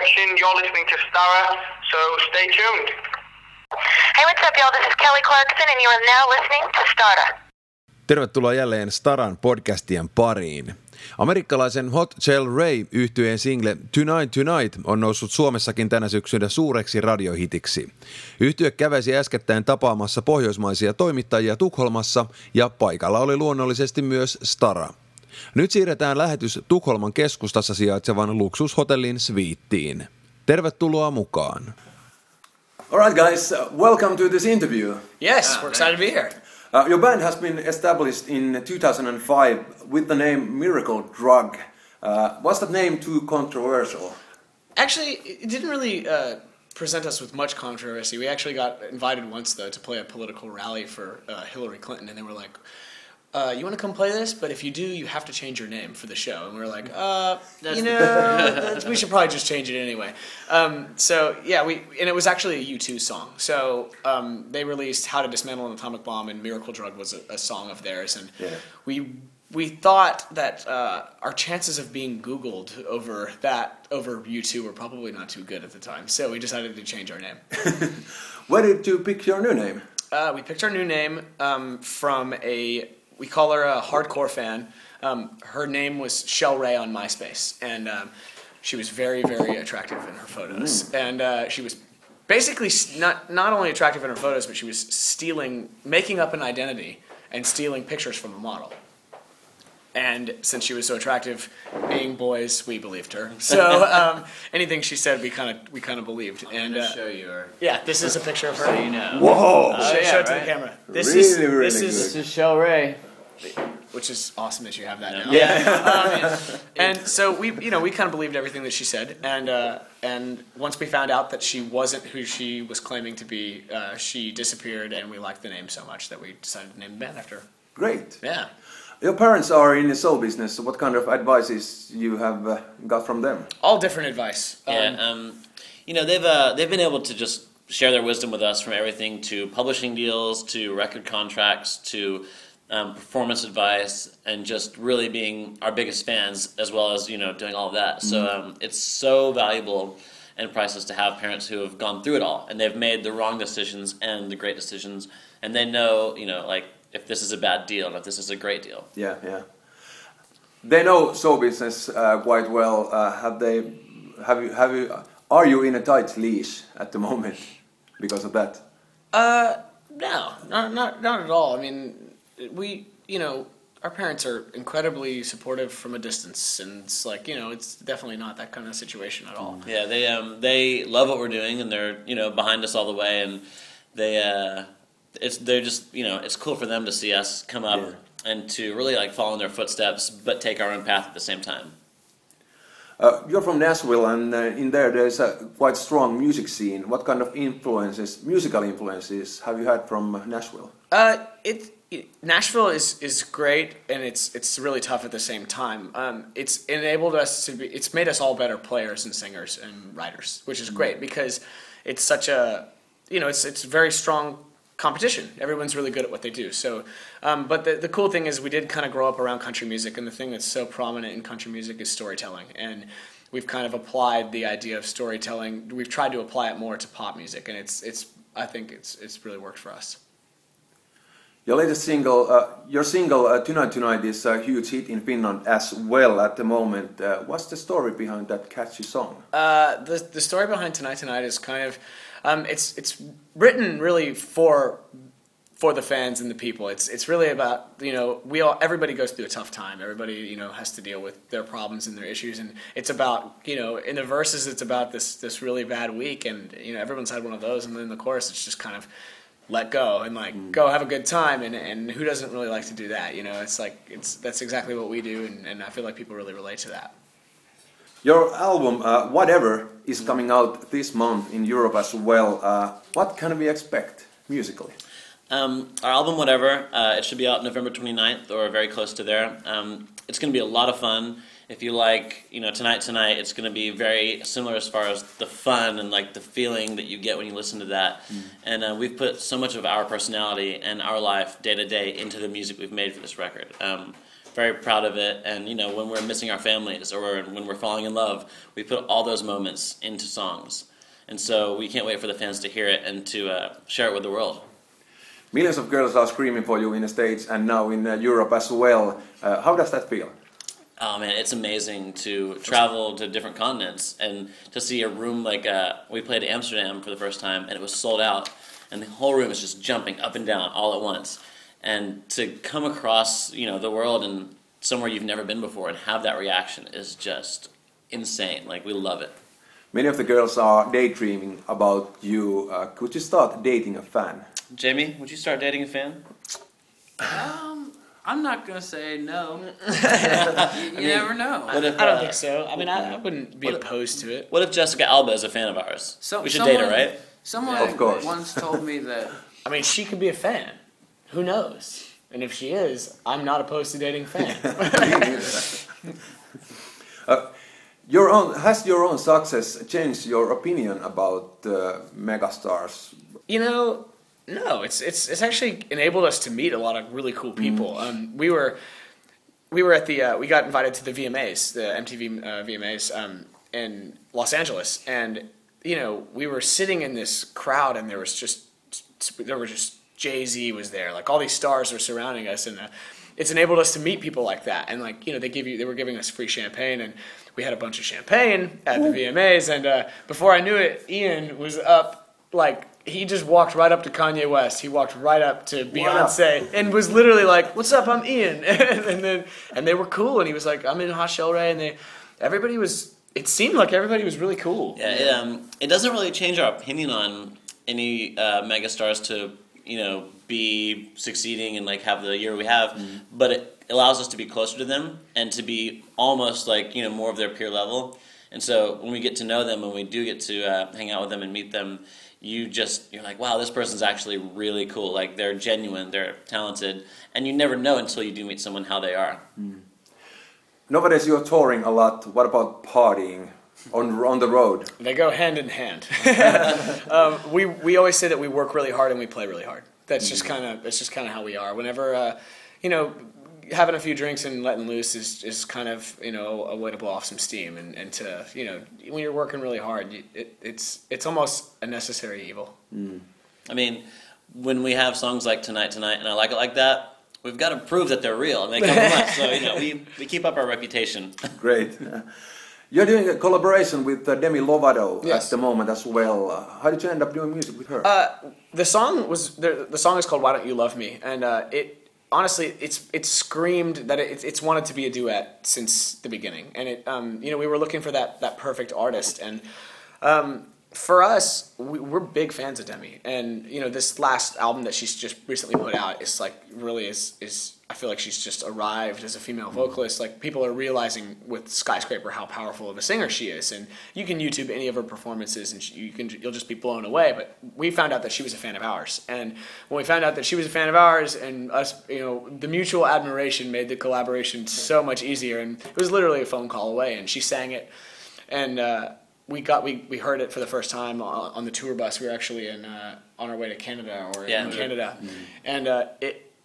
section. You're listening to Stara, so stay tuned. Hei, what's up, y'all? This is Kelly Clarkson, and you are now listening to Stara. Tervetuloa jälleen Staran podcastien pariin. Amerikkalaisen Hot Chelle Rae -yhtyeen single Tonight Tonight on noussut Suomessakin tänä syksynä suureksi radiohitiksi. Yhtye käväisi äskettäin tapaamassa pohjoismaisia toimittajia Tukholmassa ja paikalla oli luonnollisesti myös Stara. Nyt siirretään lähetys Tukholman keskustassa sijaitsevan luksushotellin sviittiin. Tervetuloa mukaan. All right guys, welcome to this interview. Yes, we're excited to be here. Your band has been established in 2005 with the name Miracle Drug. Was that name too controversial? Actually, it didn't really present us with much controversy. We actually got invited once, though, to play a political rally for Hillary Clinton, and they were like, you want to come play this? But if you do, you have to change your name for the show. And we were like, we should probably just change it anyway. And it was actually a U2 song. So they released How to Dismantle an Atomic Bomb, and Miracle Drug was a song of theirs. And we thought that our chances of being Googled over U2 were probably not too good at the time. So we decided to change our name. Where did you pick your new name? We picked our new name from a... We call her a hardcore fan. Her name was Chelle Rae on MySpace, and she was very, very attractive in her photos. And she was basically not only attractive in her photos, but she was making up an identity and stealing pictures from a model. And since she was so attractive, being boys, we believed her. So anything she said, we kind of believed. I'm gonna show you her. Yeah, this is a picture of her. So you know. Whoa! Show it to the camera. This is Chelle Rae. Which is awesome that you have that now. Yeah. And so we kind of believed everything that she said, and once we found out that she wasn't who she was claiming to be, she disappeared, and we liked the name so much that we decided to name the band after her. Great. Yeah. Your parents are in the soul business, so what kind of advices you have got from them? All different advice. They've been able to just share their wisdom with us, from everything to publishing deals to record contracts to performance advice, and just really being our biggest fans, as well as doing all of that. So it's so valuable and priceless to have parents who have gone through it all, and they've made the wrong decisions and the great decisions, and they know if this is a bad deal and if this is a great deal. Yeah, yeah. They know show business quite well. Are you in a tight leash at the moment because of that? No, not at all. I mean, our parents are incredibly supportive from a distance, and it's it's definitely not that kind of situation at all. Yeah, they love what we're doing, and they're behind us all the way, and it's cool for them to see us come up and to really follow in their footsteps, but take our own path at the same time. You're from Nashville, and in there's a quite strong music scene. What kind of musical influences, have you had from Nashville? Nashville is great, and it's really tough at the same time. It's enabled us it's made us all better players and singers and writers, which is great because it's such a it's very strong competition. Everyone's really good at what they do. So, but the cool thing is we did kind of grow up around country music, and the thing that's so prominent in country music is storytelling, and we've kind of applied the idea of storytelling. We've tried to apply it more to pop music, and I think it's really worked for us. Your latest single, Tonight Tonight, is a huge hit in Finland as well at the moment. What's the story behind that catchy song? The story behind Tonight Tonight is kind of, it's written really for the fans and the people. It's really about, everybody goes through a tough time. Everybody, has to deal with their problems and their issues. And it's about, in the verses, it's about this really bad week. And, everyone's had one of those. And then in the chorus, it's just kind of, let go and go have a good time, and who doesn't really like to do that? That's exactly what we do, and I feel like people really relate to that. Your album Whatever is coming out this month in Europe as well. What can we expect musically? Our album Whatever, it should be out November 29th or very close to there. It's going to be a lot of fun. If you like, Tonight Tonight, it's going to be very similar as far as the fun and the feeling that you get when you listen to that. And we've put so much of our personality and our life day to day into the music we've made for this record. very proud of it. And, you know, when we're missing our families or when we're falling in love, we put all those moments into songs. And so we can't wait for the fans to hear it and to share it with the world. Millions of girls are screaming for you in the States and now in Europe as well. How does that feel? Oh man, it's amazing to travel to different continents and to see a room like we played Amsterdam for the first time and it was sold out and the whole room is just jumping up and down all at once. And to come across, you know, the world and somewhere you've never been before and have that reaction is just insane. Like, we love it. Many of the girls are daydreaming about you. Could you start dating a fan? Jamie, would you start dating a fan? I'm not going to say no. I mean, never know. I don't think so. I mean, I wouldn't be opposed to it. What if Jessica Alba is a fan of ours? So, we should date her, right? Someone once told me that... I mean, she could be a fan. Who knows? And if she is, I'm not opposed to dating fans. Has your own success changed your opinion about megastars? You know, no. It's actually enabled us to meet a lot of really cool people. We were at the we got invited to the VMAs, the MTV VMAs in Los Angeles, and you know we were sitting in this crowd, and there were just Jay-Z was there, like all these stars were surrounding us, and it's enabled us to meet people like that. And like, you know, they were giving us free champagne, and we had a bunch of champagne at the VMAs. And before I knew it, Ian was up, like he just walked right up to Kanye West. He walked right up to Beyonce, and was literally like, "What's up? I'm Ian." and they were cool, and he was like, "I'm in Hot Chelle Rae," and everybody was. It seemed like everybody was really cool. Yeah, it doesn't really change our opinion on any megastars to. You know, be succeeding and like have the year we have, but it allows us to be closer to them and to be almost like, you know, more of their peer level. And so when we get to know them, when we do get to hang out with them and meet them, you're like, wow, this person's actually really cool. Like they're genuine, they're talented, and you never know until you do meet someone how they are. Nowadays you're touring a lot. What about partying? On the road. They go hand in hand. We always say that we work really hard and we play really hard. That's just kind of how we are. Whenever you know, having a few drinks and letting loose is kind of, you know, a way to blow off some steam and to, you know, when you're working really hard, it's almost a necessary evil. I mean, when we have songs like Tonight Tonight and I Like It Like That, we've got to prove that they're real and they come from us. So, you know, we keep up our reputation. Great. You're doing a collaboration with Demi Lovato at the moment as well. How did you end up doing music with her? The song is called "Why Don't You Love Me," and it screamed that it's wanted to be a duet since the beginning. And it you know, we were looking for that perfect artist, and for us, we're big fans of Demi, and you know, this last album that she's just recently put out is like really is. I feel like she's just arrived as a female vocalist. Like, people are realizing with Skyscraper how powerful of a singer she is, and you can YouTube any of her performances, and you'll just be blown away. But we found out that she was a fan of ours, and when we found out that she was a fan of ours and us, you know, the mutual admiration made the collaboration so much easier, and it was literally a phone call away. And she sang it, and we heard it for the first time on the tour bus. We were actually on our way to Canada in Canada, and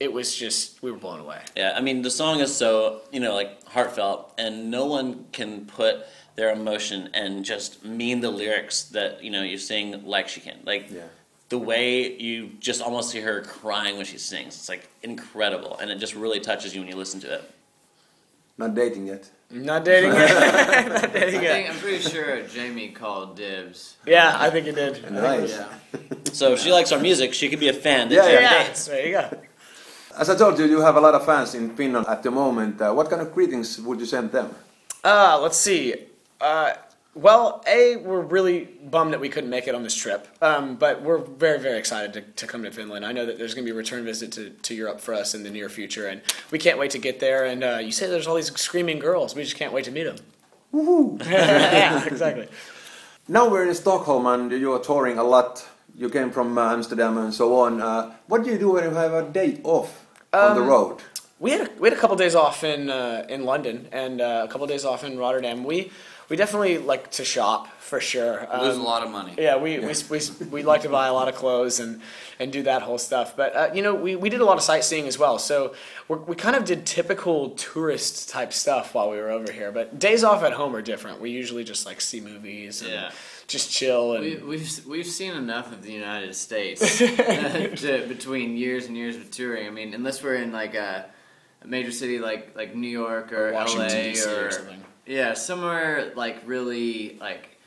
it was just, we were blown away. Yeah, I mean, the song is so, you know, like heartfelt, and no one can put their emotion and just mean the lyrics that, you know, you sing like she can. Like, the way you just almost see her crying when she sings, it's like incredible, and it just really touches you when you listen to it. Not dating yet. I'm pretty sure Jamie called dibs. Yeah, I think he did. Nice. So if she likes our music, she could be a fan. Dates. There you go. As I told you, you have a lot of fans in Finland at the moment. What kind of greetings would you send them? Let's see. Well, we're really bummed that we couldn't make it on this trip. But we're very, very excited to come to Finland. I know that there's going to be a return visit to Europe for us in the near future, and we can't wait to get there. And you say there's all these screaming girls. We just can't wait to meet them. Woohoo! Yeah, exactly. Now we're in Stockholm, and you're touring a lot. You came from Amsterdam and so on. What do you do when you have a day off on the road? We had a couple days off in London and a couple days off in Rotterdam. We We definitely like to shop for sure. Lose a lot of money. Yeah, we like to buy a lot of clothes and do that whole stuff. But we did a lot of sightseeing as well. So we kind of did typical tourist type stuff while we were over here. But days off at home are different. We usually just like see movies and just chill. And we've seen enough of the United States between years and years of touring. I mean, unless we're in like a major city like New York or Washington, LA or something. Yeah, somewhere like really like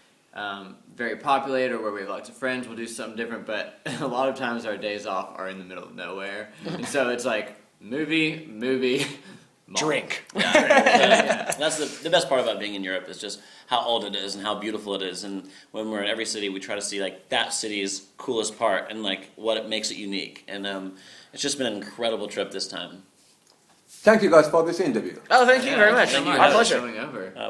very populated or where we have lots of friends, we'll do something different, but a lot of times our days off are in the middle of nowhere. And so it's like movie, mall. Drink. Yeah. That's the best part about being in Europe is just how old it is and how beautiful it is. And when we're in every city, we try to see like that city's coolest part and like what it makes it unique. And it's just been an incredible trip this time. Thank you guys for this interview. Oh, thank you very much. My pleasure.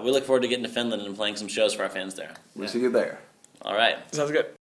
We look forward to getting to Finland and playing some shows for our fans there. We'll see you there. All right. Sounds good.